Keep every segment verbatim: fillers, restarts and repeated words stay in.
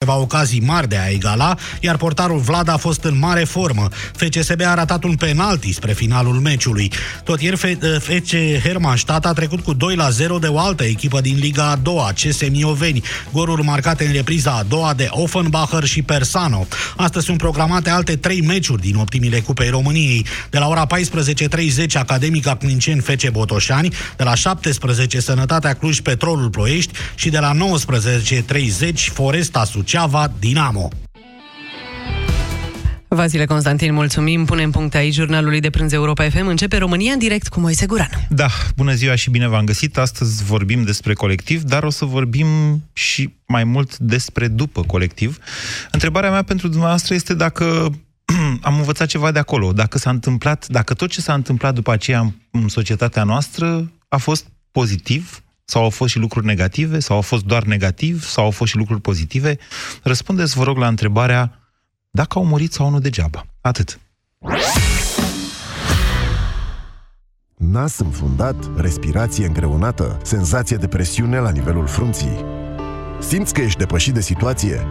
Câteva ocazii mari de a egala, iar portarul Vlad a fost în mare formă. F C S B a ratat un penalti spre finalul meciului. Tot ieri F C Hermannstadt a trecut cu doi la zero de o altă echipă din Liga a doua, C S Mioveni, goluri marcate în repriza a doua de Offenbacher și Persano. Astăzi sunt programate alte trei meciuri din optimile Cupei României. De la ora paisprezece și treizeci Academica Clinsin F C Botoșani, de la șaptesprezece Sănătatea Cluj Petrolul Ploiești și de la nouăsprezece și treizeci Foresta Suceava Dinamo. Vasile Constantin, mulțumim. Punem punct aici jurnalului de prânz Europa F M. Începe România în direct cu Moise Guran. Da, bună ziua și bine v-am găsit. Astăzi vorbim despre colectiv, dar o să vorbim și mai mult despre după colectiv. Întrebarea mea pentru dumneavoastră este dacă am învățat ceva de acolo, dacă s-a întâmplat, dacă tot ce s-a întâmplat după aceea în societatea noastră a fost pozitiv, sau au fost și lucruri negative, sau au fost doar negativ, sau au fost și lucruri pozitive. Răspundeți, vă rog, la întrebarea dacă au murit sau nu degeaba. Atât. Nas înfundat, respirație îngreunată, senzație de presiune la nivelul frunții. Simți că ești depășit de situație?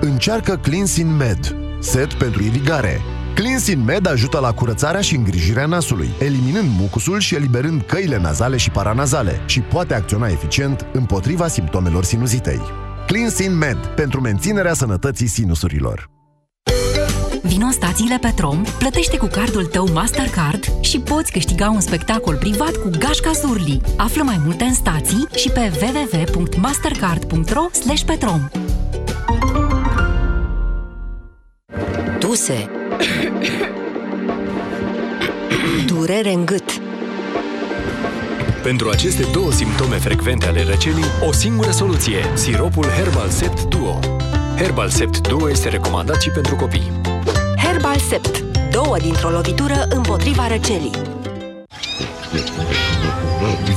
Încearcă Clinsin Med, set pentru irigare. Clinsin Med ajută la curățarea și îngrijirea nasului, eliminând mucusul și eliberând căile nazale și paranazale și poate acționa eficient împotriva simptomelor sinuzitei. Clinsin Med, pentru menținerea sănătății sinusurilor. Vino în stațiile Petrom, plătește cu cardul tău Mastercard și poți câștiga un spectacol privat cu Gașca Zurli. Află mai multe în stații și pe w w w punct mastercard punct r o slash petrom. Duse, durere în gât. Pentru aceste două simptome frecvente ale răcelii, o singură soluție, siropul Herbal Sept Duo. Herbal Sept Duo este recomandat și pentru copii. Herbal Sept, două dintr-o lovitură împotriva răcelii.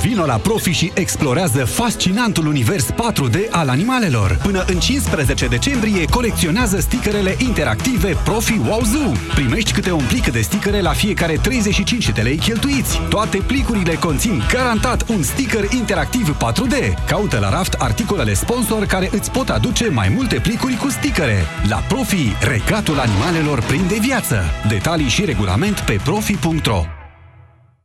Vino la Profi și explorează fascinantul univers patru D al animalelor. Până în cincisprezece decembrie colecționează stickerele interactive Profi Wow Zoo. Primești câte un plic de stickere la fiecare treizeci și cinci de lei cheltuiți. Toate plicurile conțin garantat un sticker interactiv patru D. Caută la raft articolele sponsor care îți pot aduce mai multe plicuri cu stickere. La Profi, regatul animalelor prinde viață. Detalii și regulament pe profi punct r o.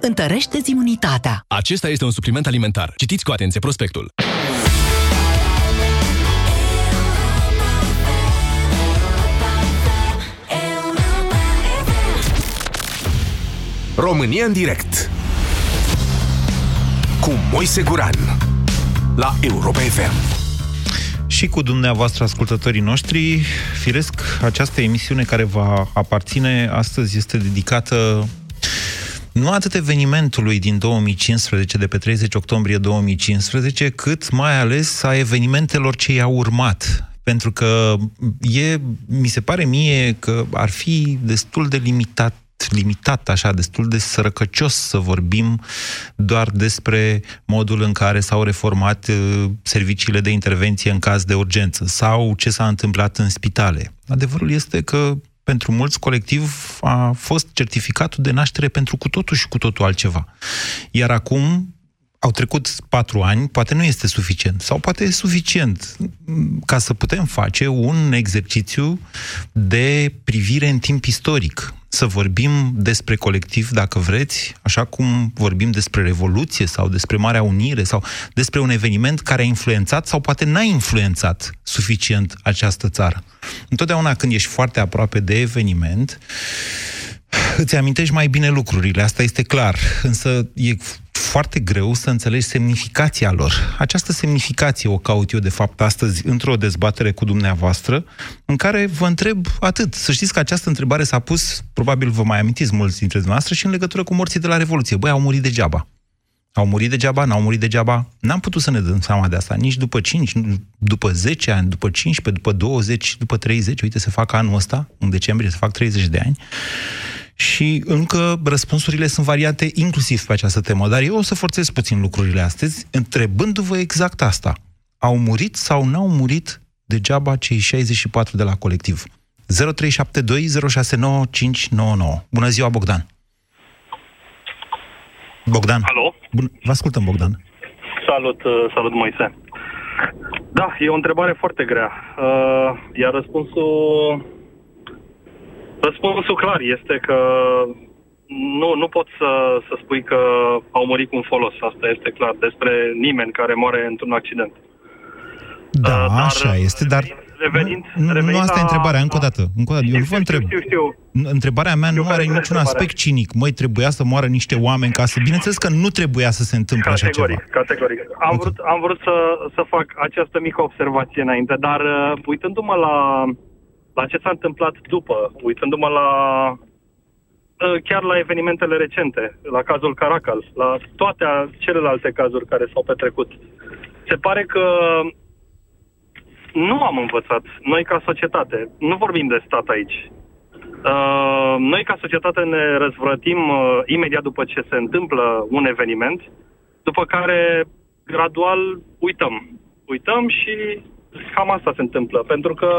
întărește-ți imunitatea. Acesta este un supliment alimentar. Citiți cu atenție prospectul. România în direct cu Moise Guran la Europa F M. Și cu dumneavoastră, ascultătorii noștri, firesc, această emisiune care va aparține astăzi este dedicată nu atât evenimentului din două mii cincisprezece, de pe treizeci octombrie două mii cincisprezece, cât mai ales a evenimentelor ce i-au urmat. Pentru că e, mi se pare mie că ar fi destul de limitat, limitat așa, destul de sărăcăcios să vorbim doar despre modul în care s-au reformat serviciile de intervenție în caz de urgență sau ce s-a întâmplat în spitale. Adevărul este că pentru mulți, colectiv a fost certificatul de naștere pentru cu totul și cu totul altceva. Iar acum au trecut patru ani, poate nu este suficient, sau poate e suficient ca să putem face un exercițiu de privire în timp istoric. Să vorbim despre colectiv, dacă vreți, așa cum vorbim despre Revoluție sau despre Marea Unire sau despre un eveniment care a influențat sau poate n-a influențat suficient această țară. Întotdeauna când ești foarte aproape de eveniment, îți amintești mai bine lucrurile, asta este clar, însă e foarte greu să înțelegi semnificația lor. Această semnificație o caut eu, de fapt, astăzi, într-o dezbatere cu dumneavoastră, în care vă întreb atât. Să știți că această întrebare s-a pus, probabil vă mai amintiți mulți dintre dumneavoastră, și în legătură cu morții de la Revoluție. Băi, au murit degeaba. Au murit degeaba, n-au murit degeaba. N-am putut să ne dăm seama de asta. Nici după cinci, după zece ani, după cincisprezece, după douăzeci, după treizeci. Uite, se fac anul ăsta, în decembrie, se fac treizeci de ani. Și încă răspunsurile sunt variate inclusiv pe această temă. Dar eu o să forțez puțin lucrurile astăzi, întrebându-vă exact asta. Au murit sau n-au murit degeaba cei șaizeci și patru de la Colectiv? zero trei șapte doi zero șase nouă cinci nouă nouă. Bună ziua, Bogdan! Bogdan. Alo? Bun, vă ascultăm, Bogdan. Salut, salut, Moise. Da, e o întrebare foarte grea. Uh, iar răspunsul... Răspunsul clar este că nu, nu pot să, să spui că au murit cu un folos. Asta este clar. Despre nimeni care moare într-un accident. Da, uh, dar, așa este, dar... Revenind, nu, revenind nu asta e întrebarea, încă o dată. Încă o dată. Știu, eu vă întreb. Știu, știu, știu. Întrebarea mea nu are niciun aspect cinic. Măi, trebuia să moară niște oameni ca să... Bineînțeles că nu trebuia să se întâmple așa ceva. Categoric. Am okay. vrut, am vrut să, să fac această mică observație înainte, dar uh, uitându-mă la, la ce s-a întâmplat după, uitându-mă la uh, chiar la evenimentele recente, la cazul Caracal, la toate celelalte cazuri care s-au petrecut, se pare că nu am învățat, noi ca societate, nu vorbim de stat aici. Uh, noi ca societate ne răzvrătim uh, imediat după ce se întâmplă un eveniment, după care gradual uităm. Uităm și cam asta se întâmplă, pentru că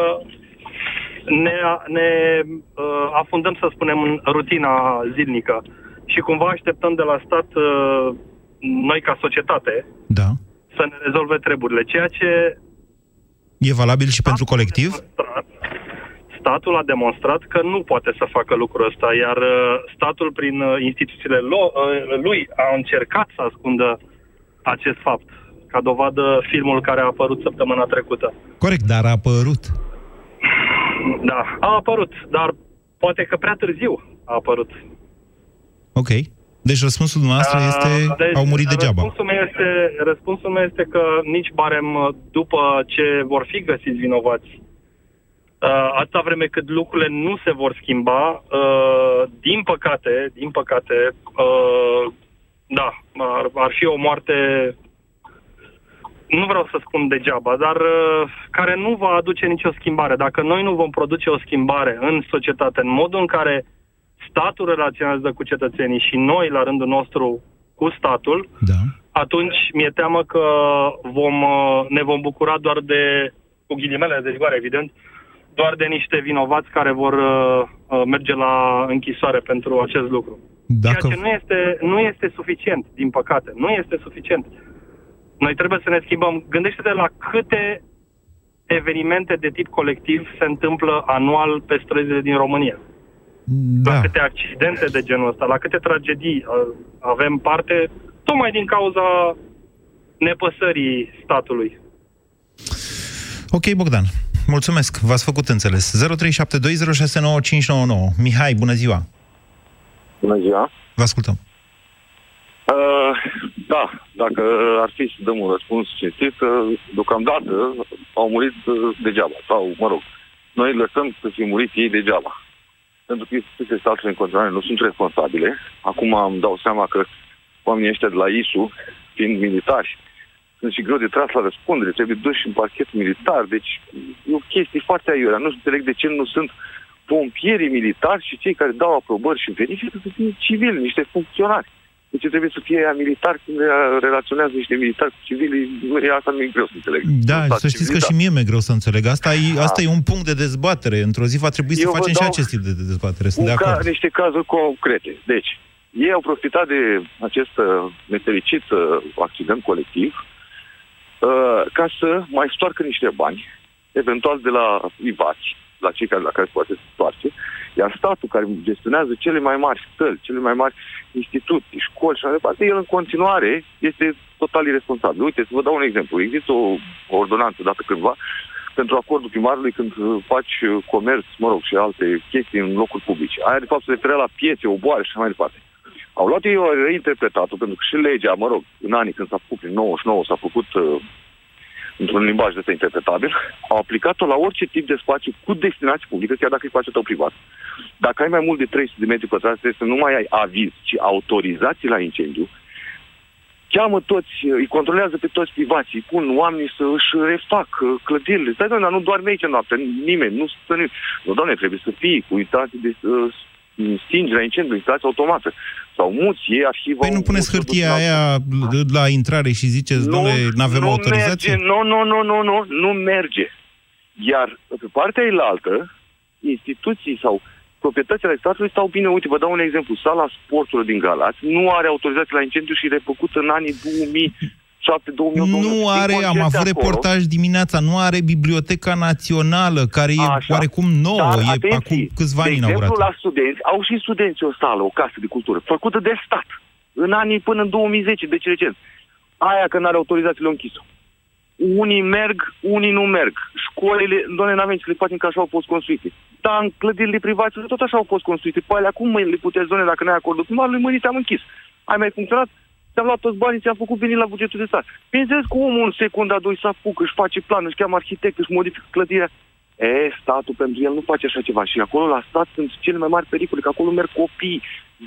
ne, ne uh, afundăm, să spunem, în rutina zilnică și cumva așteptăm de la stat, uh, noi ca societate, da, să ne rezolve treburile, ceea ce... E valabil și pentru Colectiv? Statul a demonstrat că nu poate să facă lucrul ăsta, iar statul prin instituțiile lui a încercat să ascundă acest fapt, ca dovadă filmul care a apărut săptămâna trecută. Corect, dar a apărut. Da, a apărut, dar poate că prea târziu a apărut. Ok. Deci răspunsul dumneavoastră este, deci, au murit degeaba. Răspunsul meu, este, răspunsul meu este că nici barem după ce vor fi găsiți vinovați, atâta vreme cât lucrurile nu se vor schimba, din păcate, din păcate, da, ar fi o moarte, nu vreau să spun degeaba, dar care nu va aduce nicio schimbare. Dacă noi nu vom produce o schimbare în societate, în modul în care statul relaționează cu cetățenii și noi, la rândul nostru, cu statul, da, atunci mi-e teamă că vom, ne vom bucura doar de, cu ghilimele de rigoare, evident, doar de niște vinovați care vor uh, merge la închisoare pentru acest lucru. Dacă... Ceea ce nu este, nu este suficient, din păcate. Nu este suficient. Noi trebuie să ne schimbăm. Gândește-te la câte evenimente de tip Colectiv se întâmplă anual pe străzile din România. Da. La câte accidente de genul ăsta, la câte tragedii avem parte, tocmai din cauza nepăsării statului. Ok, Bogdan. Mulțumesc. V-ați făcut înțeles. zero trei șapte doi zero șase nouă cinci nouă nouă. Mihai, bună ziua! Bună ziua! Vă ascultăm. Uh, da, dacă ar fi să dăm un răspuns cinstit, deocamdată au murit degeaba. Sau, mă rog, noi lăsăm să fi murit ei degeaba, pentru că instituțiile statului în continuare nu sunt responsabile. Acum îmi dau seama că oamenii ăștia de la I S U, fiind militari, sunt și greu de tras la răspundere, trebuie duși în parchet militar, deci e o chestie foarte aiurea. Nu înțeleg de ce nu sunt pompierii militari și cei care dau aprobări și verifică să fie civili, niște funcționari. Deci trebuie să fie aia militari, când relaționează niște militari cu civili, asta mi-e greu să înțeleg. Da, să știți că și mie mi-e greu să înțeleg. Asta e, da, asta e un punct de dezbatere. Într-o zi va trebui eu să facem și acest tip de dezbatere. Sunt de acord. Niște cazuri concrete. Deci, ei au profitat de acest nefericit accident Colectiv ca să mai stoarcă niște bani, eventual de la privați, la cei care, la care poate se întoarce, iar statul care gestionează cele mai mari stăli, cele mai mari instituții, școli și așa departe, el în continuare este total irresponsabil. Uite, să vă dau un exemplu. Există o ordonanță dată cândva pentru acordul primarului când faci comerț, mă rog, și alte chestii în locuri publice. Aia, de fapt, se referea la piețe, oboare și așa mai departe. Au luat ei, o reinterpretat-o, pentru că și legea, mă rog, în anii când s-a făcut, prin nouăzeci și nouă s-a făcut... Uh, într-un limbaj de interpretabil, au aplicat-o la orice tip de spațiu cu destinație publică, chiar dacă e spațiul tău privat. Dacă ai mai mult de trei sute de metri pătrați, trebuie să nu mai ai aviz, ci autorizații la incendiu, cheamă toți, îi controlează pe toți privații, pun oamenii să își refac clădirile. Stai, doamne, nu doarme aici noapte, nimeni, nu stă nimeni. Nu, doamne, trebuie să fii cu instalații de uh, stingerea incendiului, instalații automată. Sau muți, e arhiva... Păi nu puneți hârtia aia la intrare și ziceți, doamne, n-avem autorizație? Nu, nu, nu, nu, nu, nu merge. Iar pe partea elaltă, instituții sau proprietățile statului stau bine. Uite, vă dau un exemplu. Sala sportului din Galați nu are autorizație la incendiu și refăcută în anii două mii șapte două mii opt. Nu are, am avut reportaj dimineața, nu are Biblioteca Națională, care e așa, oarecum nouă, dar, e atenție, acum câțiva ani inaugurată. De exemplu, la studenți, au și studenți o sală, o casă de cultură, făcută de stat, în anii până în două mii zece, deci recent. Aia că nu are autorizație, le-au închis-o. Unii merg, unii nu merg. Școlile, doamne, n-avem ce le facem, că așa au fost construite. Dar în clădirile private tot așa au fost construite. Păi acum le puteți, doamne, dacă n-ai acordul cu marului, mâinii te-am închis. Ai mai funcționat? Ți-am luat toți banii, ți-am făcut venit la bugetul de stat. Bineînțeles că omul în secunda doi să apucă, își face plan, își cheamă arhitect, își modifică clădirea. E, statul pentru el nu face așa ceva. Și acolo la stat sunt cele mai mari pericole, că acolo merg copii,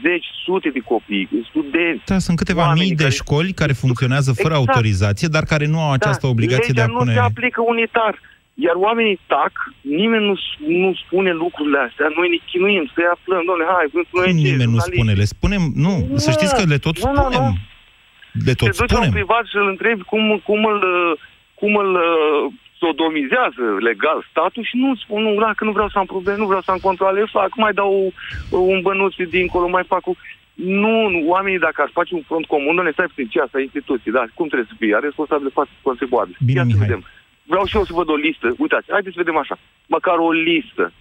zeci, sute de copii, studenți. Da, sunt câteva mii de care... școli care funcționează fără exact. autorizație, dar care nu au această da, obligație de a pune... nu se aplică unitar. Iar oamenii tac, nimeni nu, nu spune lucrurile astea, noi ne chinuim, să-i aflăm, doamne, hai, noi nimeni ce, nu analiz. spune, le spunem, nu, no, să știți că le tot no, spunem. No, no. Le tot spunem. Te duci la un privat și îl întrebi cum, cum îl, cum îl sodomizează legal statul și nu-ți spun, nu, dacă nu vreau să am probleme, nu vreau să am controle, fac, mai dau un bănuț dincolo, mai fac o... Nu, oamenii, dacă ar face un front comun, nu ne stai puțin, ce asta e instituție, da, cum trebuie să fie, are responsabil de față contribuabil. Bine, Mihai. Vreau și eu să văd o listă, uitați, haideți să vedem așa, măcar o listă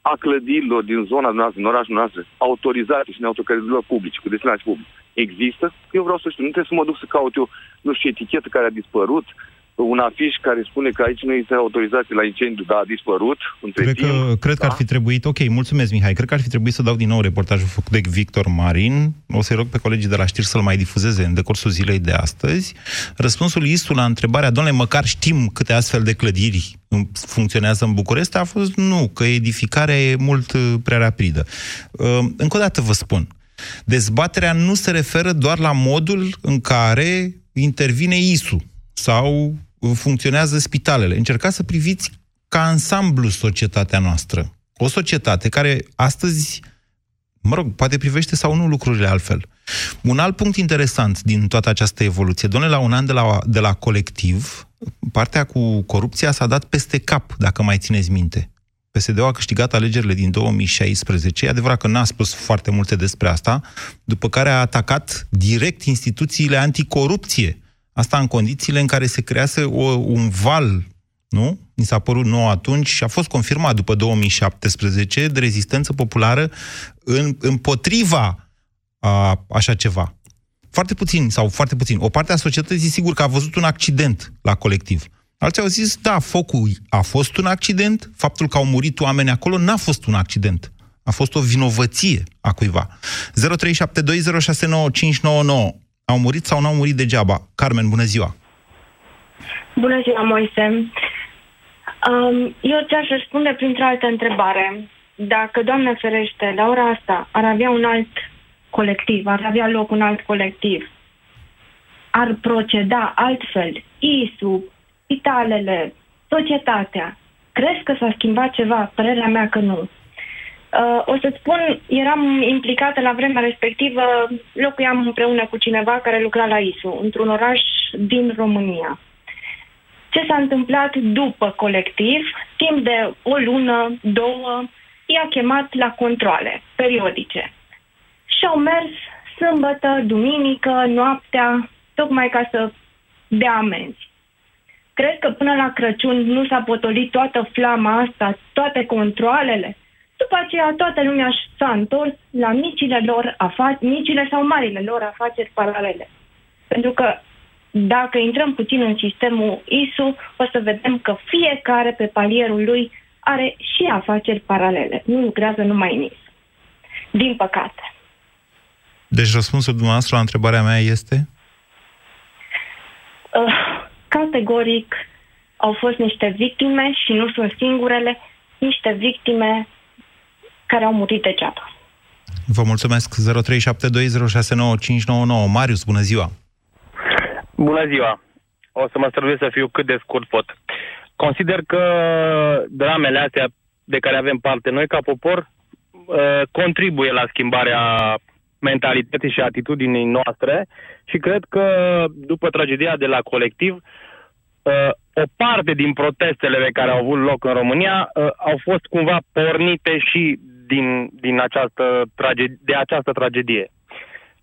a clădirilor din zona noastră, din orașul noastră, autorizate și neautorizate publice, cu destinație publică. Există? Eu vreau să știu, nu trebuie să mă duc să caut eu, nu știu, etichetă care a dispărut, un afiș care spune că aici nu este autorizație la incendiu, dar a dispărut între cred timp. Că, cred da? că ar fi trebuit, ok, mulțumesc Mihai, cred că ar fi trebuit să dau din nou reportajul făcut de Victor Marin, o să-i rog pe colegii de la știri să-l mai difuzeze în decursul zilei de astăzi. Răspunsul Istu la întrebarea, doamne, măcar știm câte astfel de clădiri funcționează în București, a fost nu, că edificarea e mult prea rapidă. Încă o dată vă spun, dezbaterea nu se referă doar la modul în care intervine Isu sau funcționează spitalele. Încercați să priviți ca ansamblu societatea noastră. O societate care astăzi, mă rog, poate privește sau nu lucrurile altfel. Un alt punct interesant din toată această evoluție, doamne, la un an de la, de la Colectiv, partea cu corupția s-a dat peste cap, dacă mai țineți minte. P S D-ul a câștigat alegerile din două mii șaisprezece, e adevărat că n-a spus foarte multe despre asta, după care a atacat direct instituțiile anticorupție. Asta în condițiile în care se crease o, un val, nu? Mi s-a părut nou atunci și a fost confirmat după două mii șaptesprezece de rezistență populară în, împotriva a, așa ceva. Foarte puțin, sau foarte puțin, o parte a societății sigur că a văzut un accident la Colectiv. Alții au zis, da, focul a fost un accident, faptul că au murit oameni acolo n-a fost un accident. A fost o vinovăție a cuiva. zero trei șapte doi zero șase nouă cinci nouă nouă. Au murit sau n-au murit degeaba? Carmen, bună ziua! Bună ziua, Moise! Eu ți-aș răspunde printr-o altă întrebare. Dacă, Doamne ferește, la ora asta ar avea un alt colectiv, ar avea loc un alt colectiv, ar proceda altfel, I S U, spitalele, societatea, crezi că s-a schimbat ceva? Părerea mea că nu. Uh, o să-ți spun, eram implicată la vremea respectivă, locuiam împreună cu cineva care lucra la I S U, într-un oraș din România. Ce s-a întâmplat după Colectiv, timp de o lună, două, i-a chemat la controale periodice. Și-au mers sâmbătă, duminică, noaptea, tocmai ca să dea amenzi. Cred că până la Crăciun nu s-a potolit toată flama asta, toate controalele? După aceea, toată lumea s-a întors la micile lor afaceri, micile sau marile lor afaceri paralele. Pentru că dacă intrăm puțin în sistemul I S U, o să vedem că fiecare pe palierul lui are și afaceri paralele. Nu lucrează numai în I S U. Din păcate. Deci răspunsul dumneavoastră la întrebarea mea este? Uh, categoric au fost niște victime și nu sunt singurele, niște victime care au murit degeaba. Vă mulțumesc. zero trei șapte doi zero șase nouă cinci nouă nouă. Marius, bună ziua! Bună ziua! O să mă străduiesc să fiu cât de scurt pot. Consider că dramele astea de care avem parte noi ca popor contribuie la schimbarea mentalității și atitudinii noastre și cred că după tragedia de la Colectiv, o parte din protestele pe care au avut loc în România au fost cumva pornite și din, din această tragedie, de această tragedie.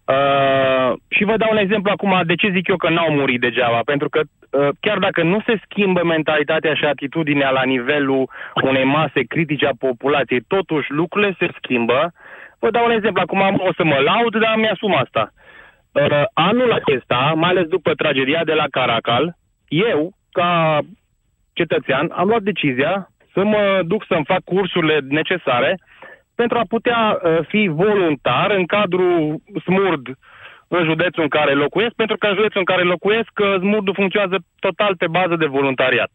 Uh, și vă dau un exemplu acum de ce zic eu că n-au murit degeaba, pentru că uh, chiar dacă nu se schimbă mentalitatea și atitudinea la nivelul unei mase critice a populației, totuși lucrurile se schimbă. Vă dau un exemplu, acum o să mă laud, dar mi-asum asta. Uh, anul acesta, mai ales după tragedia de la Caracal, eu, ca cetățean, am luat decizia să mă duc să-mi fac cursurile necesare pentru a putea fi voluntar în cadrul Smurd în județul în care locuiesc, pentru că în județul în care locuiesc Smurdul funcționează total pe bază de voluntariat.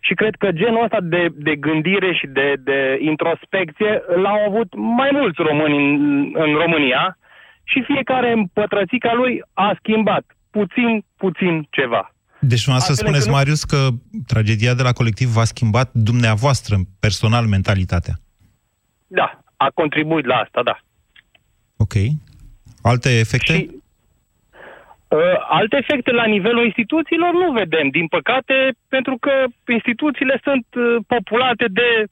Și cred că genul ăsta de, de gândire și de, de introspecție l-au avut mai mulți români în, în România și fiecare în pătrățica lui a schimbat puțin, puțin ceva. Deci mă să spuneți, Marius, că tragedia de la Colectiv v-a schimbat dumneavoastră personal mentalitatea. Da, a contribuit la asta, da. Ok. Alte efecte? Și, uh, alte efecte la nivelul instituțiilor nu vedem, din păcate, pentru că instituțiile sunt uh, populate de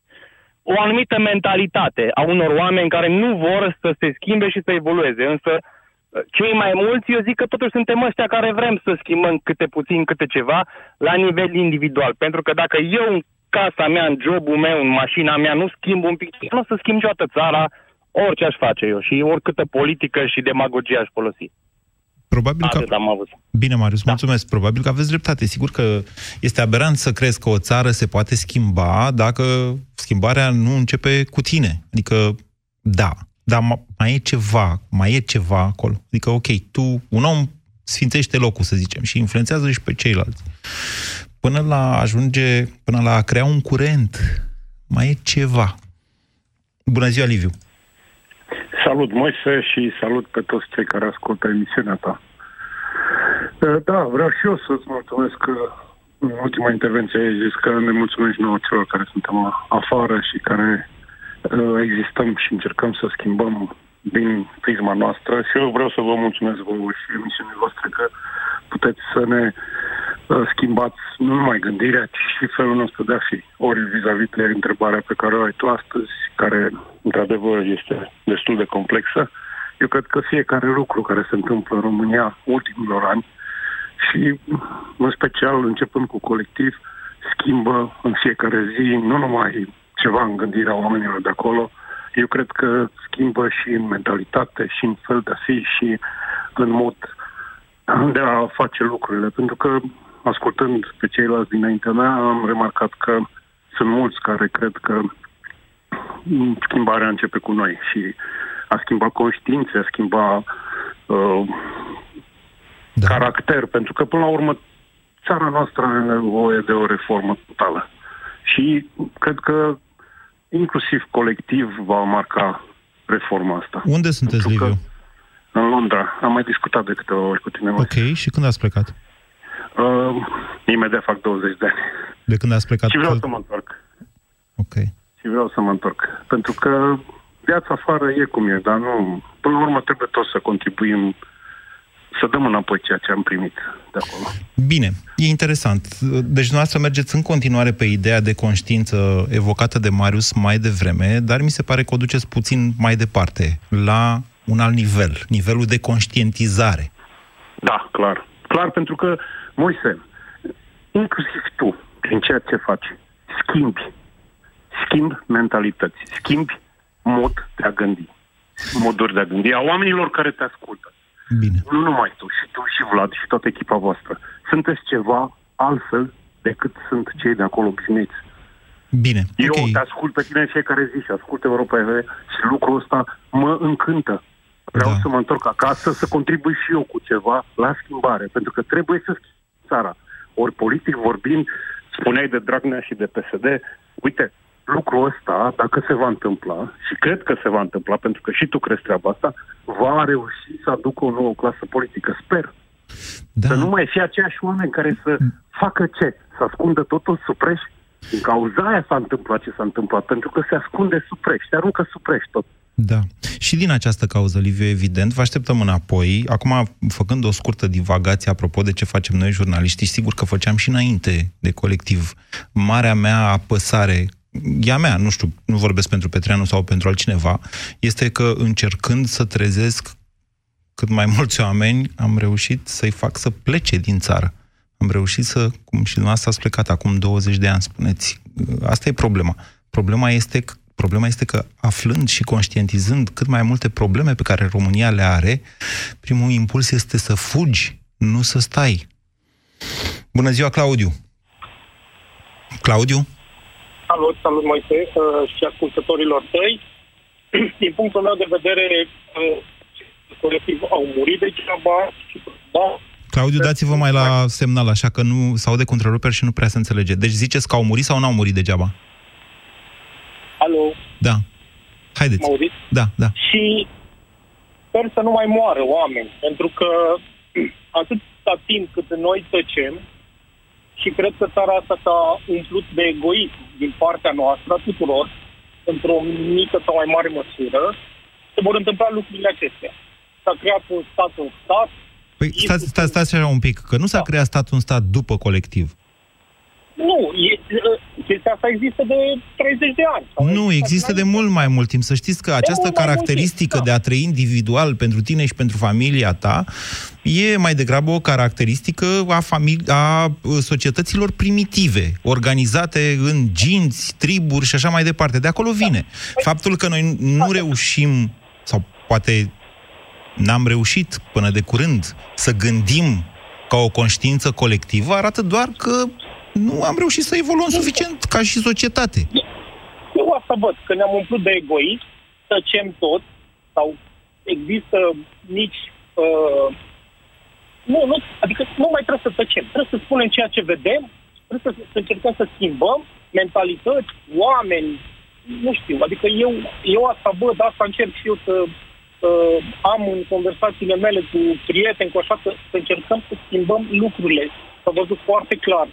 o anumită mentalitate a unor oameni care nu vor să se schimbe și să evolueze. Însă, uh, cei mai mulți, eu zic că totuși suntem ăștia care vrem să schimbăm câte puțin, câte ceva, la nivel individual. Pentru că dacă eu... casa mea, în jobul meu, în mașina mea, nu schimb un pic, nu o să schimb niciodată țara, orice aș face eu și oricâtă politică și demagogie aș folosi. Probabil că... am avut. Bine, Marius, da. Mulțumesc. Probabil că aveți dreptate. Sigur că este aberant să crezi că o țară se poate schimba dacă schimbarea nu începe cu tine. Adică, da, dar mai e ceva, mai e ceva acolo. Adică, ok, tu, un om sfințește locul, să zicem, și influențează și pe ceilalți. Până la ajunge, până la a crea un curent, mai e ceva. Bună ziua, Liviu! Salut, Moise, și salut pe toți cei care ascultă emisiunea ta. Da, vreau și eu să-ți mulțumesc că în ultima intervenție ai zis că ne mulțumesc nouă celor care suntem afară și care existăm și încercăm să schimbăm din prisma noastră. Și eu vreau să vă mulțumesc vouă și emisiunii voastre că puteți să ne schimbați nu numai gândirea, ci și felul nostru de a fi. Ori vis-a-vis de întrebarea pe care o ai tu astăzi, care într-adevăr este destul de complexă, eu cred că fiecare lucru care se întâmplă în România ultimilor ani și în special începând cu Colectiv, schimbă în fiecare zi nu numai ceva în gândirea oamenilor de acolo, eu cred că schimbă și în mentalitate, și în fel de a fi, și în mod de a face lucrurile, pentru că ascultând pe ceilalți dinaintea mea, am remarcat că sunt mulți care cred că schimbarea începe cu noi și a schimba conștiințe, a schimba uh, da. caracter, pentru că până la urmă țara noastră are nevoie de o reformă totală. Și cred că inclusiv Colectiv va marca reforma asta. Unde sunteți, Liviu? În Londra. Am mai discutat de câteva ori cu tine. Ok, și când ați plecat? Uh, imediat fac douăzeci de ani. De când ați plecat? Și vreau că... să mă întorc. Ok. Și vreau să mă întorc. Pentru că viața afară e cum e, dar nu... Până la urmă trebuie toți să contribuim, să dăm înapoi ceea ce am primit de acolo. Bine, e interesant. Deci dumneavoastră mergeți în continuare pe ideea de conștiință evocată de Marius mai devreme, dar mi se pare că o duceți puțin mai departe, la un alt nivel, nivelul de conștientizare. Da, clar. Clar, pentru că, Moise, inclusiv tu, prin ceea ce faci, schimbi. Schimbi mentalități, schimbi mod de a gândi. Moduri de a gândi a oamenilor care te ascultă. Bine. Nu numai tu, și tu, și Vlad, și toată echipa voastră. Sunteți ceva altfel decât sunt cei de acolo obișnuiți. Bine, eu okay. te ascult pe tine în fiecare zi și ascult Europa F M și lucrul ăsta mă încântă. Vreau da. să mă întorc acasă, să contribui și eu cu ceva la schimbare, pentru că trebuie să schimbi țara. Ori politic vorbind, spuneai de Dragnea și de P S D, uite, lucrul ăsta, dacă se va întâmpla, și cred că se va întâmpla, pentru că și tu crezi treaba asta, va reuși să aducă o nouă clasă politică, sper. Da. Să nu mai fie aceiași oameni care să facă ce? Să ascundă totul sub preș. Din cauza aia s-a întâmplat ce s-a întâmplat, pentru că se ascunde sub preș, se aruncă sub preș tot. Da. Și din această cauză, Liviu, evident, vă așteptăm înapoi. Acum, făcând o scurtă divagație apropo de ce facem noi jurnaliștii, sigur că făceam și înainte de colectiv. Marea mea apăsare, ea mea, nu știu, nu vorbesc pentru Petreanu sau pentru altcineva, este că încercând să trezesc cât mai mulți oameni, am reușit să-i fac să plece din țară. Am reușit să, cum și dumneavoastră ați plecat acum douăzeci de ani, spuneți. Asta e problema. Problema este că Problema este că, aflând și conștientizând cât mai multe probleme pe care România le are, primul impuls este să fugi, nu să stai. Bună ziua, Claudiu! Claudiu? Salut, salut, Moise, și ascultătorilor tăi. Din punctul meu de vedere, colectiv au murit degeaba. Da. Claudiu, dați-vă mai la semnal, așa că nu s-aude cu întreruperi și nu prea se înțelege. Deci ziceți că au murit sau nu au murit degeaba? Alo. Da. Haideți. Mă auziți? Da, da. Și sper să nu mai moară oameni, pentru că atâta timp cât noi tăcem, și cred că țara asta s-a umplut de egoism din partea noastră, tuturor, într-o mică sau mai mare măsură, se vor întâmpla lucrurile acestea. S-a creat un stat în stat. Păi stați, stați, stați așa un pic, că nu s-a da. creat statul în stat după colectiv. Nu, e, chestia asta există de treizeci de ani. Nu, există de mult mai mult timp. Să știți că această caracteristică timp, da. de a trăi individual pentru tine și pentru familia ta e mai degrabă o caracteristică a, famili- a societăților primitive, organizate în ginți, triburi și așa mai departe. De acolo vine. Da. Faptul că noi nu reușim, sau poate n-am reușit până de curând, să gândim ca o conștiință colectivă, arată doar că nu am reușit să evoluăm suficient ca și societate. Eu asta văd, că ne-am umplut de egoism, tăcem tot, sau există nici... Uh, nu, nu, adică nu mai trebuie să tăcem, trebuie să spunem ceea ce vedem, trebuie să, să încercăm să schimbăm mentalități, oameni, nu știu, adică eu, eu asta văd, asta încerc și eu să uh, am în conversațiile mele cu prieteni, cu așa, să, să încercăm să schimbăm lucrurile. S-a văzut foarte clar.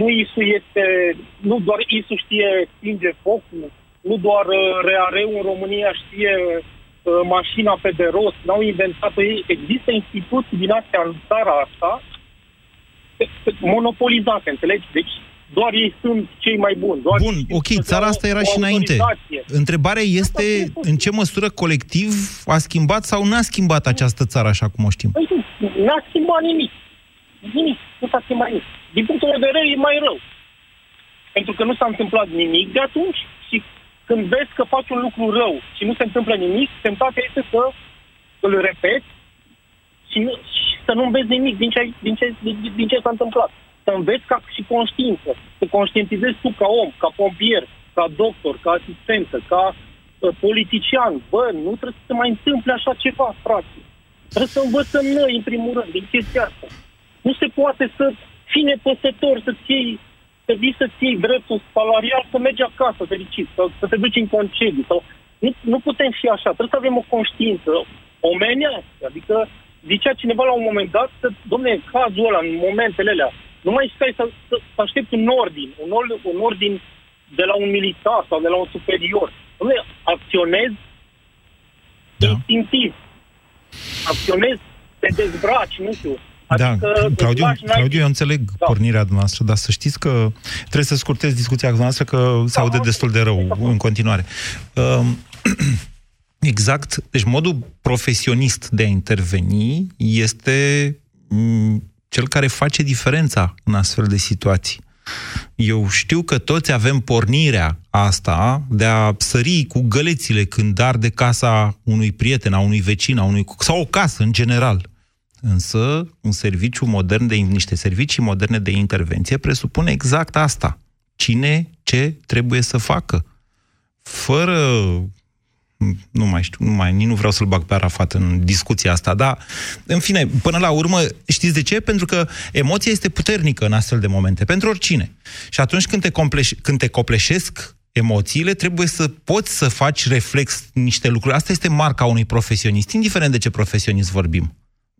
Nu Isu este, nu doar Isu știe stinge focul, nu doar R A R-ul în România știe uh, mașina pe de rost, n-au inventat-o ei. Există instituții din astea în țara asta monopolizate, înțelegi? Deci doar ei sunt cei mai buni. Doar Bun, ok, țara asta era și înainte. Întrebarea este în ce măsură colectiv a schimbat sau n-a schimbat această țară așa cum o știm? N-a schimbat nimic. Nimic, nu s-a schimbat nimic. Din punctul de vedere e mai rău. Pentru că nu s-a întâmplat nimic de atunci și când vezi că faci un lucru rău și nu se întâmplă nimic, tentația este să îl repeți și, nu, și să nu înveți nimic din ce, din, ce, din ce s-a întâmplat. Să înveți ca și conștiință, să conștientizezi tu ca om, ca pompier, ca doctor, ca asistentă, ca uh, politician. Bă, nu trebuie să se mai întâmple așa ceva, frate. Trebuie să învățăm noi, în primul rând, din chestia asta. Nu se poate să... Fii nepăsător să-ți iei, să vii să-ți iei dreptul salarial, să mergi acasă fericit, sau să te duci în concediu. Sau... Nu, nu putem fi așa. Trebuie să avem o conștiință omenească. Adică zicea cineva la un moment dat că, domne, cazul ăla, în momentele alea, nu mai stai să, să, să aștepți un ordin, un, or, un ordin de la un militar sau de la un superior. Dom'le, acționezi da. instinctiv. Acționezi, te dezbraci, nu știu. Adică da, Claudiu, Claudiu, eu înțeleg da. pornirea dumneavoastră, dar să știți că trebuie să scurtez discuția cu dumneavoastră, că se aude destul de rău în continuare. Exact, deci modul profesionist de a interveni este cel care face diferența în astfel de situații. Eu știu că toți avem pornirea asta de a sări cu gălețile când arde casa unui prieten, a unui vecin, a unui, sau o casă în general. Însă, un serviciu modern de, niște servicii moderne de intervenție presupune exact asta. Cine, ce trebuie să facă. Fără, nu mai știu, nu mai, nici nu vreau să-l bag pe Arafat în discuția asta, dar, în fine, până la urmă, știți de ce? Pentru că emoția este puternică în astfel de momente, pentru oricine. Și atunci când te, compleș- când te copleșesc emoțiile, trebuie să poți să faci reflex niște lucruri. Asta este marca unui profesionist, indiferent de ce profesionist vorbim.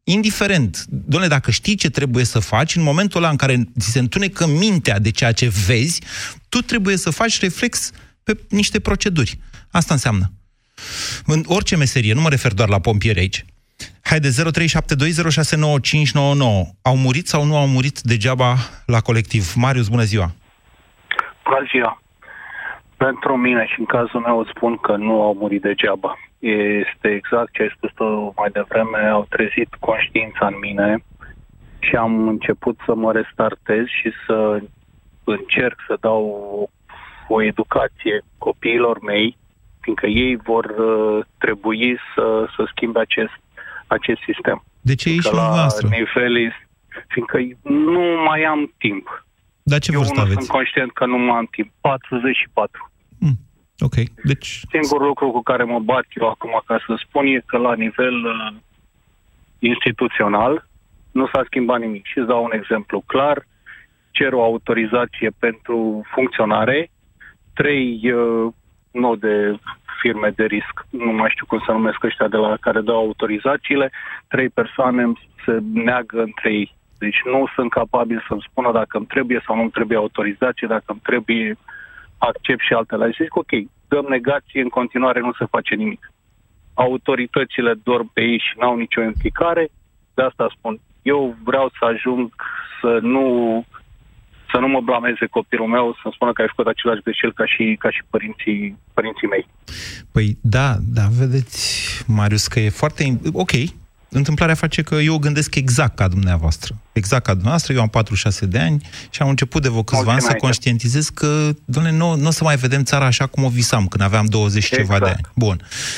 indiferent, dom'le, dacă știi ce trebuie să faci, în momentul ăla în care ți se întunecă mintea de ceea ce vezi, tu trebuie să faci reflex pe niște proceduri. Asta înseamnă. În orice meserie, nu mă refer doar la pompieri aici. Haide, zero trei șapte doi zero șase nouă cinci nouă nouă. Au murit sau nu au murit degeaba la colectiv? Marius, bună ziua! Bună ziua! Pentru mine și în cazul meu îți spun că nu au murit degeaba. Este exact ce ai spus tu mai devreme, au trezit conștiința în mine și am început să mă restartez și să încerc să dau o educație copiilor mei, fiindcă ei vor trebui să, să schimbe acest, acest sistem. De ce ești la voastră? Nivel, fiindcă nu mai am timp. Dar ce vârstă aveți? Eu sunt conștient că nu mai am timp. patruzeci și patru. Mm. Ok, deci... Singurul lucru cu care mă bat eu acum, ca să spun, e că la nivel uh, instituțional nu s-a schimbat nimic. Și îți dau un exemplu clar. Cer o autorizație pentru funcționare. Trei uh, nou de firme de risc, nu mai știu cum se numesc ăștia de la care dau autorizațiile, trei persoane se neagă între ei. Deci nu sunt capabil să-mi spună dacă îmi trebuie sau nu îmi trebuie autorizație, dacă îmi trebuie accept și altele. Și zic, ok, dăm negație, în continuare nu se face nimic. Autoritățile dorm pe ei și n-au nicio implicare, de asta spun. Eu vreau să ajung să nu, să nu mă blameze copilul meu, să-mi spună că ai făcut același greșel ca și, ca și părinții, părinții mei. Păi da, da, vedeți, Marius, că e foarte... Ok, întâmplarea face că eu gândesc exact ca dumneavoastră. Exact ca dumneavoastră, eu am patruzeci și șase de ani și am început de vă câțiva ani să conștientizez că, doamne, nu, nu o să mai vedem țara așa cum o visam când aveam douăzeci și exact. Ceva de ani. Bun.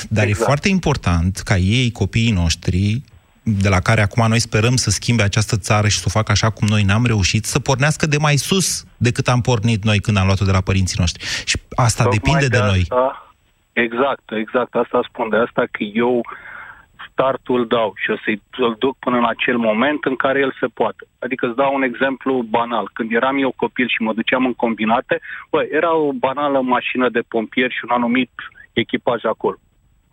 Dar exact. E foarte important ca ei, copiii noștri, de la care acum noi sperăm să schimbe această țară și să o facă așa cum noi n-am reușit, să pornească de mai sus decât am pornit noi când am luat-o de la părinții noștri. Și asta tocmai depinde de, de noi. Asta, exact, exact. Asta spun, de asta că eu... startul dau și o să-l duc până în acel moment în care el se poate. Adică îți dau un exemplu banal. Când eram eu copil și mă duceam în combinate, bă, era o banală mașină de pompieri și un anumit echipaj acolo.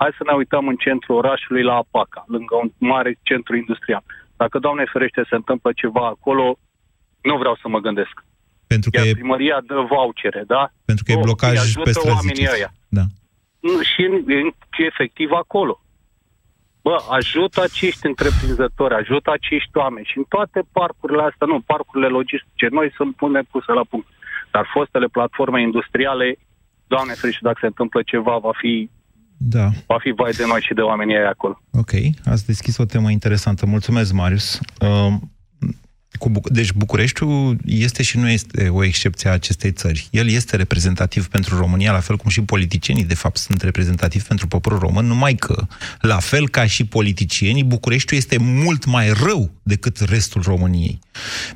Hai să ne uităm în centrul orașului la Apaca, lângă un mare centru industrial. Dacă, Doamne ferește, se întâmplă ceva acolo, nu vreau să mă gândesc. Pentru că Iar e... primăria dă vouchere, da? Pentru că o, e blocaj pe străzi. Da. Și efectiv acolo. Bă, ajută acești întreprinzători, ajută acești oameni și în toate parcurile astea, nu, parcurile logistice, noi sunt bune puse la punct. Dar fostele platforme industriale, Doamne ferește, dacă se întâmplă ceva, va fi, da. va fi vai de noi și de oamenii aia acolo. Ok, ați deschis o temă interesantă. Mulțumesc, Marius. Uh, cu Buc- deci Bucureștiul este și nu este o excepție a acestei țări. El este reprezentativ pentru România, la fel cum și politicienii, de fapt, sunt reprezentativi pentru poporul român, numai că, la fel ca și politicienii, Bucureștiul este mult mai rău decât restul României.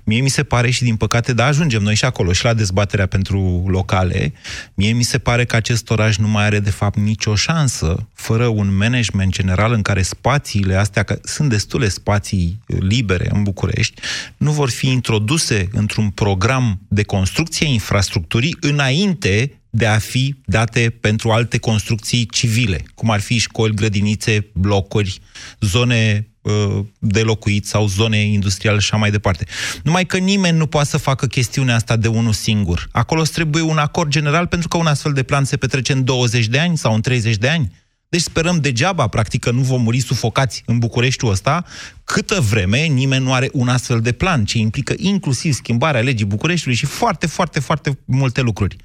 Mie mi se pare și, din păcate, da, ajungem noi și acolo, și la dezbaterea pentru locale, mie mi se pare că acest oraș nu mai are, de fapt, nicio șansă fără un management general în care spațiile astea, că sunt destule spații libere în București, nu vor fi introduse într-un program de construcție a infrastructurii înainte de a fi date pentru alte construcții civile, cum ar fi școli, grădinițe, blocuri, zone uh, de locuit sau zone industriale și așa mai departe. Numai că nimeni nu poate să facă chestiunea asta de unul singur. Acolo trebuie un acord general, pentru că un astfel de plan se petrece în douăzeci de ani sau în treizeci de ani. Deci sperăm degeaba, practic, că nu vom muri sufocați în Bucureștiul ăsta, câtă vreme nimeni nu are un astfel de plan, ce implică inclusiv schimbarea legii Bucureștiului și foarte, foarte, foarte multe lucruri.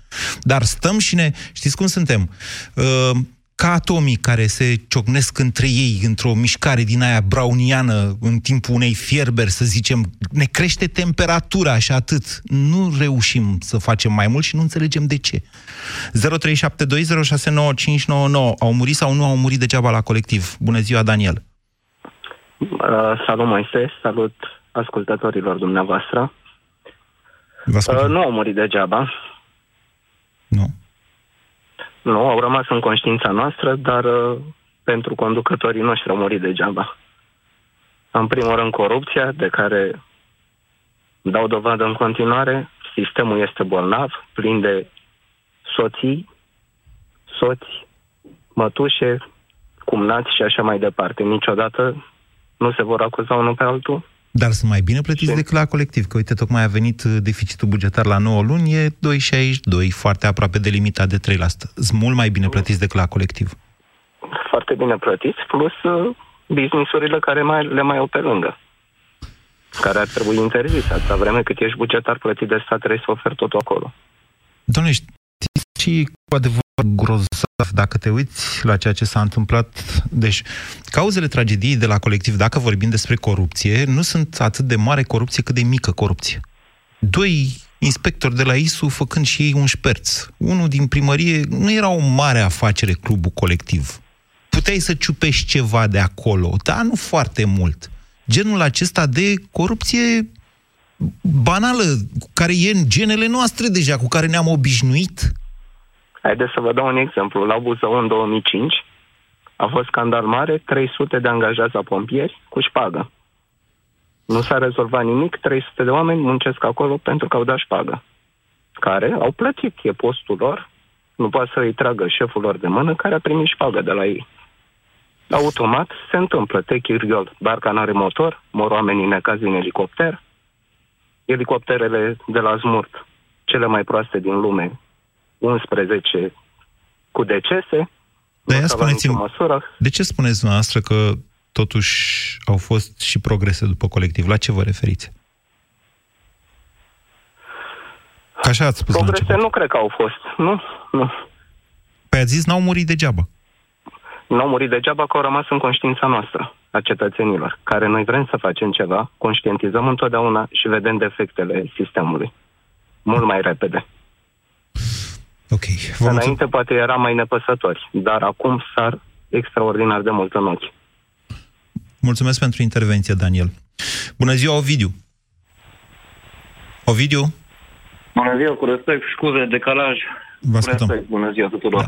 Dar stăm și ne... Știți cum suntem? Ca atomii care se ciocnesc între ei într-o mișcare din aia browniană în timpul unei fierberi, să zicem, ne crește temperatura și atât. Nu reușim să facem mai mult și nu înțelegem de ce. zero trei șapte doi zero șase nouă cinci nouă nouă. Au murit sau nu au murit degeaba la colectiv? Bună ziua, Daniel! Uh, salut, Moise! Salut ascultătorilor dumneavoastră! Uh, nu au murit degeaba. Nu. Nu, au rămas în conștiința noastră, dar uh, pentru conducătorii noștri au murit degeaba. În primul rând, corupția, de care dau dovadă în continuare. Sistemul este bolnav, plin de soții, soți, mătușe, cumnați și așa mai departe. Niciodată nu se vor acuza unul pe altul. Dar sunt mai bine plătiți și... decât la colectiv, că uite, tocmai a venit deficitul bugetar la nouă luni, e doi virgulă șaizeci și doi, foarte aproape de limita de trei la sută. Sunt mult mai bine plătiți decât la colectiv. Foarte bine plătiți, plus business-urile care mai, le mai au pe lângă, care ar trebui interzise, atâta vreme cât ești bugetar plătit de stat, trebuie să oferi totul acolo. Doamne, știți și cu adevărat grozav, dacă te uiți la ceea ce s-a întâmplat, deci cauzele tragediei de la colectiv, dacă vorbim despre corupție, nu sunt atât de mare corupție cât de mică corupție. Doi inspectori de la I S U făcând și ei un șperț. Unul din primărie, nu era o mare afacere clubul colectiv. Puteai să ciupești ceva de acolo, dar nu foarte mult. Genul acesta de corupție banală, care e în genele noastre deja, cu care ne-am obișnuit. Haideți să vă dau un exemplu. La Buzău, în două mii cinci, a fost scandal mare, trei sute de angajați a pompieri cu șpagă. Nu s-a rezolvat nimic, trei sute de oameni muncesc acolo pentru că au dat șpagă, care au plătit, e postul lor, nu poate să îi tragă șeful lor de mână, care a primit șpagă de la ei. Automat se întâmplă, te chiriol, barca n-are motor, mor oamenii necazi în elicopter, elicopterele de la Zmurt, cele mai proaste din lume, unsprezece cu decese, măsură. De ce spuneți dumneavoastră că totuși au fost și progrese după colectiv? La ce vă referiți? Că așa ați spus. Progrese nu cred că au fost, nu? Nu. Păi ați zis, n-au murit degeaba. N-au murit degeaba, că au rămas în conștiința noastră, a cetățenilor, care noi vrem să facem ceva, conștientizăm întotdeauna și vedem defectele sistemului. Mult mai repede. Okay. Înainte poate era mai nepăsători, dar acum sar extraordinar de mult în ochi. Mulțumesc pentru intervenție, Daniel. Bună ziua, Ovidiu. Ovidiu? Bună ziua, cu respect, scuze, decalaj. Vă ascultăm. Bună ziua tuturor. Da.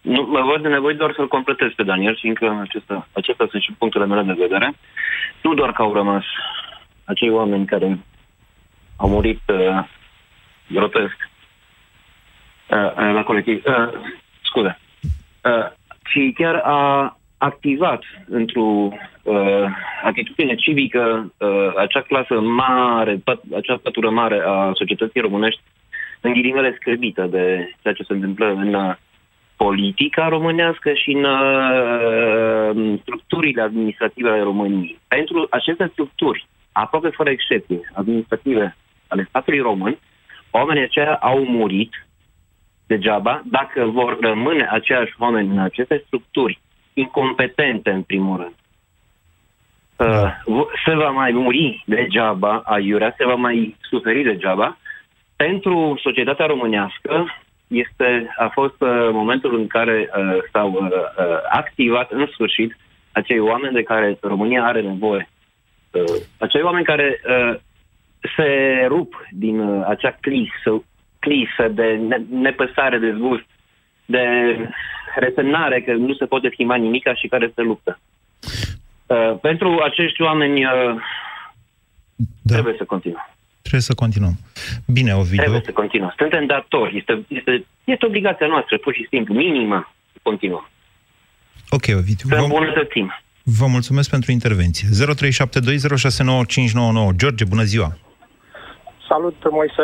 Nu, mă văd de nevoie doar să-l completez pe Daniel, fiindcă acestea, acestea sunt și punctele mele de vedere. Nu doar că au rămas acei oameni care au murit uh, grotesc uh, uh, la colectiv, uh, scuze, uh, și chiar a activat într-o uh, atitudine civică uh, acea clasă mare, pat, acea pătură mare a societății românești, în ghilimele scrăbită de ceea ce se întâmplă în uh, politica românească și în uh, structurile administrative ale României. Pentru aceste structuri, aproape fără excepție, administrative ale statului român, oamenii aceia au murit degeaba dacă vor rămâne aceiași oameni în aceste structuri incompetente, în primul rând. Uh, se va mai muri degeaba aiurea, se va mai suferi degeaba. Pentru societatea românească, Este, a fost uh, momentul în care uh, s-au uh, uh, activat în sfârșit acei oameni de care România are nevoie. Uh, acei oameni care uh, se rup din uh, acea clisă, clisă de ne- nepăsare, de zgust, de resemnare că nu se poate schimba nimica și care se luptă. Uh, pentru acești oameni uh, da. trebuie să continuăm. Trebuie să continuăm. Bine, Ovidiu. Trebuie să continuăm. Suntem datori. Este, este, este obligația noastră, pur și simplu, minimă, să continuăm. Ok, Ovidiu. Să îmbunătățim. Vă mulțumesc pentru intervenție. zero trei șapte doi zero șase nouă cinci nouă nouă. George, bună ziua! Salut, Moise.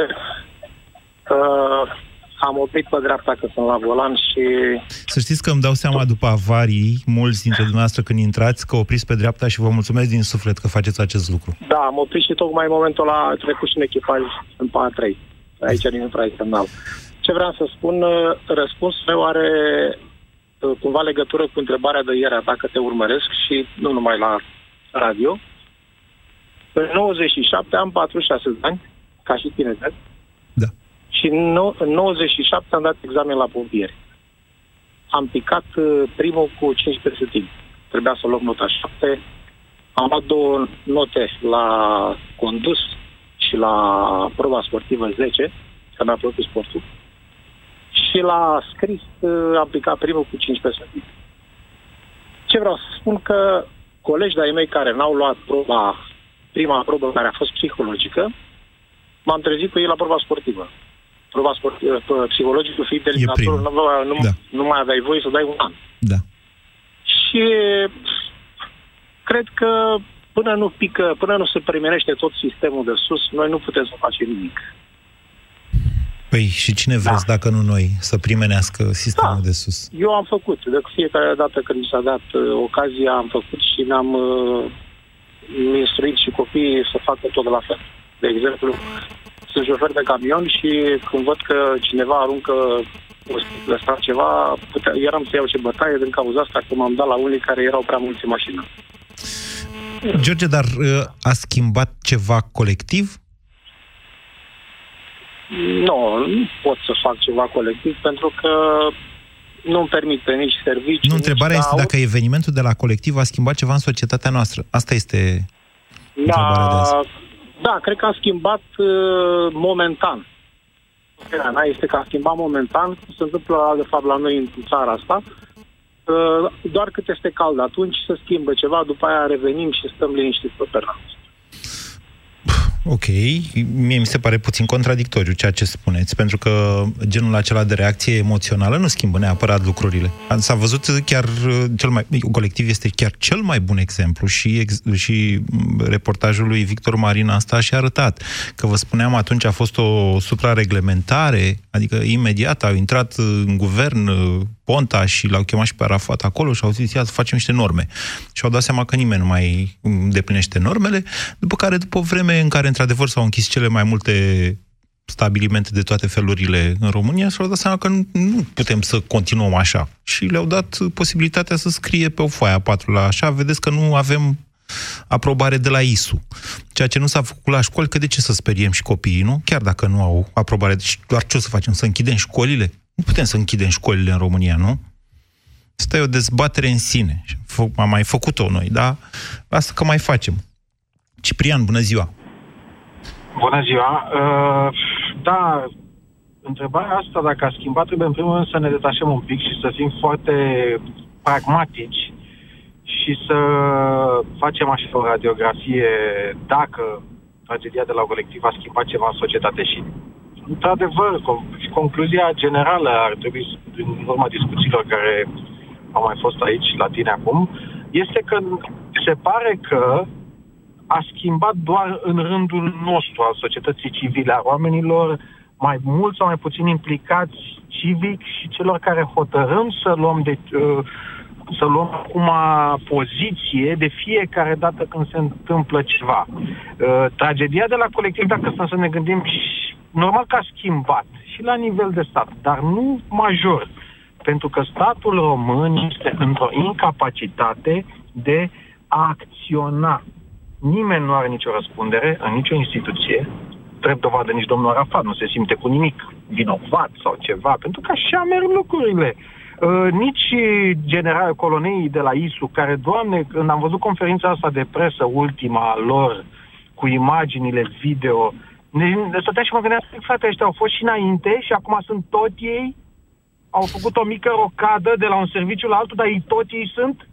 Uh, am oprit pe dreapta că sunt la volan și... Să știți că îmi dau seama după avarii, mulți dintre dumneavoastră când intrați, că opriți pe dreapta și vă mulțumesc din suflet că faceți acest lucru. Da, am oprit și tocmai în momentul ăla trecut și în echipaj în P A trei, aici din infrasemnal. Ce vreau să spun, răspunsul meu are cumva legătură cu întrebarea de ieri, dacă te urmăresc și nu numai la radio. În nouăzeci și șapte am patruzeci și șase de ani, ca și tine, de da. Și în nouăzeci și șapte am dat examen la pompieri. Am picat primul cu cincisprezece timp. Trebuia să luăm nota șapte. Am luat două note la condus și la proba sportivă zece, că mi-a plăcut sportul. Și la scris am picat primul cu cincisprezece timp. Ce vreau să spun că colegi de-ai mei care n-au luat proba, prima probă care a fost psihologică, m-am trezit cu ei la proba sportivă. Proba sportivă, psihologică, fiind delicatură, nu, nu, da. nu mai aveai voie să dai un an. Da. Și cred că până nu pică, până nu se primește tot sistemul de sus, noi nu putem să facem nimic. Păi și cine vreți, da, dacă nu noi, să primească sistemul, da, de sus? Eu am făcut. De fiecare dată când mi s-a dat uh, ocazia, am făcut și ne-am uh, instruit și copiii să facă tot la fel. De exemplu, sunt șofer de camion și când văd că cineva aruncă lăsa ceva, putea, eram să iau și bătaie din cauza asta, că m-am dat la unii care erau prea mulți în mașină. George, dar a schimbat ceva colectiv? Nu, nu pot să fac ceva colectiv, pentru că nu-mi permite nici serviciu. Nu, întrebarea este dacă evenimentul de la colectiv a schimbat ceva în societatea noastră. Asta este întrebarea de azi. Da, cred că a schimbat uh, momentan. Ideea este că a schimbat momentan, se întâmplă de fapt la noi în țara asta, doar cât este cald atunci se schimbă ceva, după aia revenim și stăm liniștiți pe pernas. Ok, mie mi se pare puțin contradictoriu ceea ce spuneți, pentru că genul acela de reacție emoțională nu schimbă neapărat lucrurile. S-a văzut chiar, cel mai, colectiv este chiar cel mai bun exemplu și, ex, și reportajul lui Victor Marin asta și-a arătat. Că vă spuneam, atunci a fost o suprareglementare, adică imediat au intrat în guvern Ponta și l-au chemat și pe Arafat acolo și au zis, ia, să facem niște norme. Și au dat seama că nimeni nu mai deplinește normele, după care, după o vreme în care într-adevăr s-au închis cele mai multe stabilimente de toate felurile în România, s-au dat seama că nu, nu putem să continuăm așa. Și le-au dat posibilitatea să scrie pe o foaie patru la așa, vedeți că nu avem aprobare de la I S U. Ceea ce nu s-a făcut la școli, că de ce să speriem și copiii, nu? Chiar dacă nu au aprobare. Deci doar ce o să facem? Să închidem școlile? Nu putem să închidem școlile în România, nu? Asta e o dezbatere în sine. Am mai făcut-o noi, da? Asta că mai facem. Ciprian, bună ziua! Bună ziua! Uh, da, întrebarea asta, dacă a schimbat, trebuie în primul rând să ne detașăm un pic și să fim foarte pragmatici și să facem așa o radiografie dacă tragedia de la colectiv a schimbat ceva în societate și într-adevăr, concluzia generală ar trebui, în urma discuțiilor care au mai fost aici la tine acum, este că se pare că a schimbat doar în rândul nostru, al societății civile, a oamenilor mai mult sau mai puțin implicați civic și celor care hotărâm să luăm, de, să luăm acum poziție de fiecare dată când se întâmplă ceva. Tragedia de la colectiv, dacă stăm să ne gândim, normal că a schimbat și la nivel de stat, dar nu major, pentru că statul român este într-o incapacitate de a acționa. Nimeni nu are nicio răspundere în nicio instituție, drept dovadă nici domnul Arafat, nu se simte cu nimic vinovat sau ceva, pentru că așa merg lucrurile. Uh, nici general colonei de la I S U, care, Doamne, când am văzut conferința asta de presă, ultima lor, cu imaginile video, stăteam și mă gândeam, frate, ăștia au fost și înainte și acum sunt tot ei, au făcut o mică rocadă de la un serviciu la altul, dar ei tot ei sunt?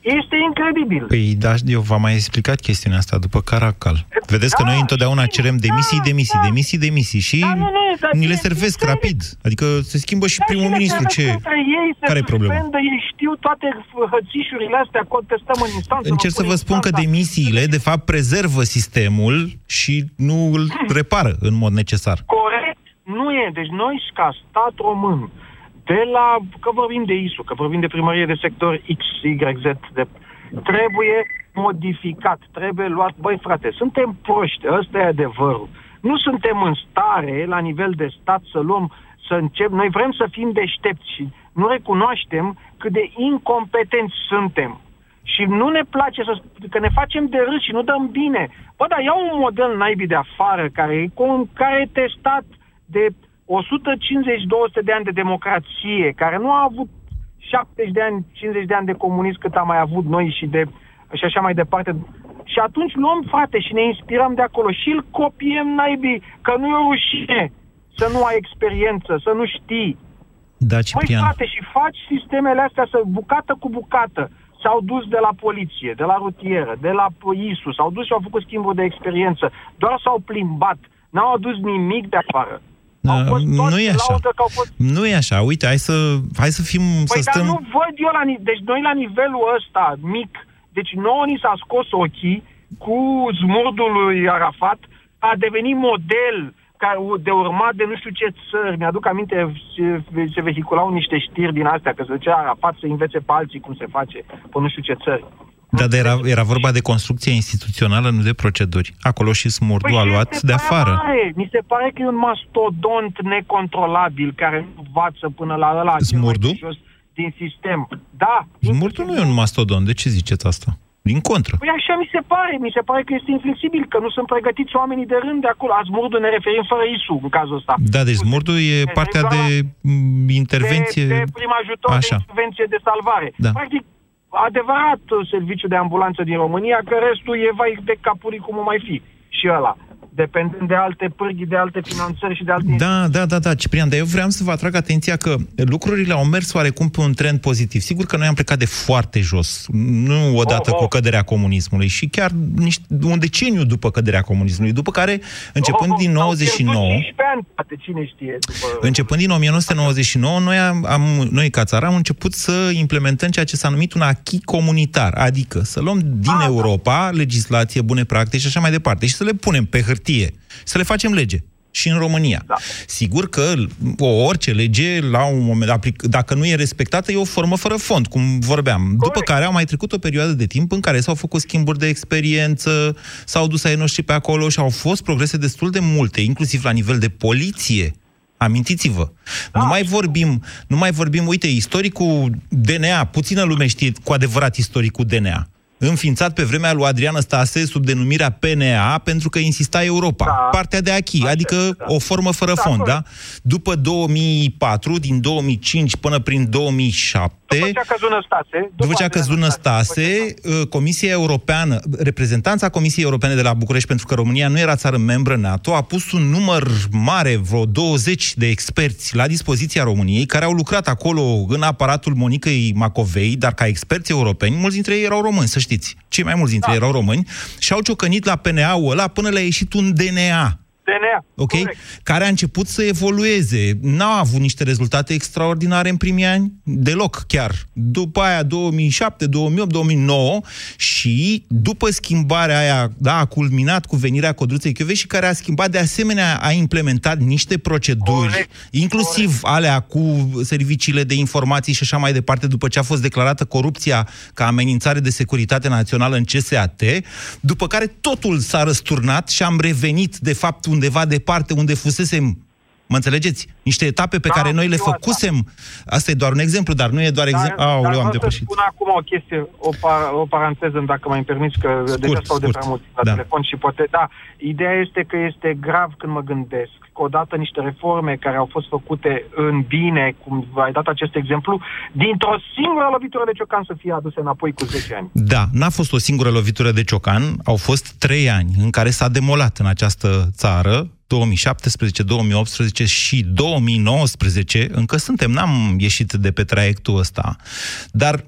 Este incredibil. Păi, da, eu v-am mai explicat chestiunea asta după Caracal. Vedeți da, că noi întotdeauna și, cerem demisii, demisii, da, demisii, demisii și da, nu, nu, ni le servesc incredibil. Rapid. Adică se schimbă și da, primul ministru. Ce? Ei, care e problema? Ei știu toate hățișurile astea, contestăm în instanță. Încerc să vă spun că demisiile, de fapt, prezervă sistemul și nu îl repară în mod necesar. Corect. Nu e. Deci noi, ca stat român, de la, că vorbim de I S U, că vorbim de primărie de sector X, Y, Z, de, trebuie modificat, trebuie luat, băi frate, suntem proști, ăsta e adevărul. Nu suntem în stare, la nivel de stat, să luăm, să încep, noi vrem să fim deștepți și nu recunoaștem cât de incompetenți suntem. Și nu ne place să, că ne facem de râs și nu dăm bine. Bă, dar iau un model naibii de afară, care, care e testat de o sută cincizeci - două sute de ani de democrație, care nu a avut șaptezeci de ani, cincizeci de ani de comunism cât am mai avut noi și, de, și așa mai departe. Și atunci luăm, frate, și ne inspirăm de acolo și îl copiem naibii, că nu e o rușine să nu ai experiență, să nu știi. Da, Ciprian. Măi, frate, și faci sistemele astea să, bucată cu bucată. S-au dus de la poliție, de la rutieră, de la I S U, s-au dus și au făcut schimburi de experiență. Doar s-au plimbat, n-au adus nimic de afară. Nu e așa. Fost... Nu e așa. Uite, hai să, hai să fim... Păi, să stăm... nu văd eu la... Deci noi la nivelul ăsta mic Deci nouă ni s-a scos ochii cu zmurdul lui Arafat, a devenit model de urmat de nu știu ce țări. Mi-aduc aminte, se vehiculau niște știri din astea, că se zicea Arafat să învețe pe alții cum se face pe nu știu ce țări. Da, dar era, era vorba de construcție instituțională, nu de proceduri. Acolo și smurdul păi a luat de afară. Mare. Mi se pare că e un mastodont necontrolabil care învață până la ăla. Smurdul? Din sistem. Da. Smurdul nu e un mastodont. De ce ziceți asta? Din contră. Păi așa mi se pare. Mi se pare că este inflexibil, că nu sunt pregătiți oamenii de rând de acolo. A smurdul ne referim fără I S U în cazul ăsta. Da, deci smurdul e partea de intervenție. De, de prim ajutor, așa. De intervenție, de salvare. Da. Practic, adevărat serviciu de ambulanță din România, că restul e vai de capurii cum o mai fi și ăla, dependând de alte pârghii, de alte finanțări și de alte... Da, da, da, da, Ciprian, dar eu vreau să vă atrag atenția că lucrurile au mers oarecum pe un trend pozitiv. Sigur că noi am plecat de foarte jos, nu odată oh, oh. cu căderea comunismului, și chiar niște, un deceniu după căderea comunismului, după care, începând oh, din nouăzeci și nouă... cincisprezece ani, poate cine știe, după... Începând din nouăsprezece nouăzeci și nouă, noi, am, noi ca țară am început să implementăm ceea ce s-a numit un acquis comunitar, adică să luăm din ah, Europa legislație, bune practici și așa mai departe, și să le punem pe hârtie, să le facem lege și în România. Da. Sigur că orice lege, la un moment, dacă nu e respectată, e o formă fără fond, cum vorbeam. Corect. După care au mai trecut o perioadă de timp în care s-au făcut schimburi de experiență, s-au dus ai noștri pe acolo și au fost progrese destul de multe, inclusiv la nivel de poliție. Amintiți-vă. Da. Nu mai vorbim, nu mai vorbim, uite, istoricul D N A, puțină lume știe cu adevărat istoricul D N A. Înființat pe vremea lui Adrian Stase sub denumirea P N A, pentru că insista Europa. Da. Partea de acquis, adică da. o formă fără da, fond, da? După două mii patru, din două mii cinci până prin două mii șapte, după ce a căzut Stase, după ce a căzut Stase, Comisia Europeană, reprezentanța Comisiei Europene de la București, pentru că România nu era țară membră NATO, a pus un număr mare, vreo douăzeci de experți la dispoziția României, care au lucrat acolo în aparatul Monicăi Macovei, dar ca experți europeni, mulți dintre ei erau români, să știți, cei mai mulți dintre ei erau români, și au ciocănit la P N A-ul ăla până le-a ieșit un D N A. D N A. Ok? Corect. Care a început să evolueze. N-au avut niște rezultate extraordinare în primii ani, deloc chiar. După aia două mii șapte, două mii opt, două mii nouă și după schimbarea aia, da, a culminat cu venirea Codruței Kövesi, care a schimbat de asemenea, a implementat niște proceduri, Corect. inclusiv Corect. alea cu serviciile de informații și așa mai departe, după ce a fost declarată corupția ca amenințare de securitate națională în C S A T, după care totul s-a răsturnat și am revenit, de fapt, undeva departe, unde fusesem, mă înțelegeți? Niște etape pe da, care noi le făcusem. Asta. asta e doar un exemplu, dar nu e doar exemplu. Dar, Aoleu, dar am depășit. Dar acum o chestie, o, par, o paranteză, dacă mă permiți, că scurt, deja stau de prea mult la da. telefon și poate... Da, ideea este că este grav când mă gândesc că odată niște reforme care au fost făcute în bine, cum ai dat acest exemplu, dintr-o singură lovitură de ciocan să fie aduse înapoi cu zece ani. Da, n-a fost o singură lovitură de ciocan, au fost trei ani în care s-a demolat în această țară, două mii șaptesprezece, două mii optsprezece și două mii nouăsprezece, încă suntem, n-am ieșit de pe traiectul ăsta, dar,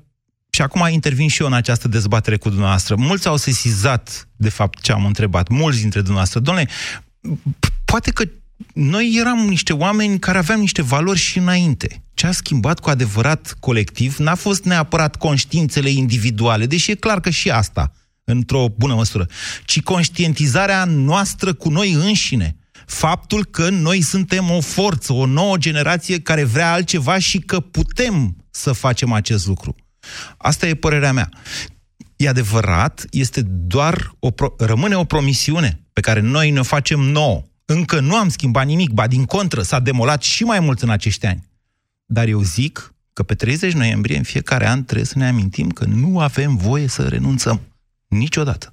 și acum intervin și eu în această dezbatere cu dumneavoastră, mulți au sesizat, de fapt, ce am întrebat, mulți dintre dumneavoastră, dom'le, poate că noi eram niște oameni care aveam niște valori și înainte. Ce a schimbat cu adevărat colectiv n-a fost neapărat conștiințele individuale, deși e clar că și asta, într-o bună măsură, ci conștientizarea noastră cu noi înșine. Faptul că noi suntem o forță, o nouă generație care vrea altceva și că putem să facem acest lucru. Asta e părerea mea. E adevărat, este doar o pro- rămâne o promisiune pe care noi ne-o facem nouă. Încă nu am schimbat nimic, ba din contră, s-a demolat și mai mult în acești ani. Dar eu zic că pe treizeci noiembrie, în fiecare an, trebuie să ne amintim că nu avem voie să renunțăm. Niciodată.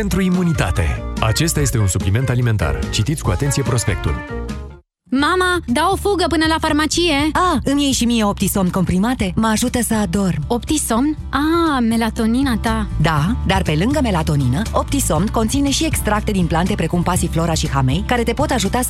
pentru imunitate. Acesta este un supliment alimentar. Citiți cu atenție prospectul. Mama, dau o fugă până la farmacie. A, îmi iei și mie Optisomn comprimate? Mă ajută să adorm. Optisomn? A, melatonina ta. Da, dar pe lângă melatonină, Optisomn conține și extracte din plante precum Passiflora și Hamei, care te pot ajuta să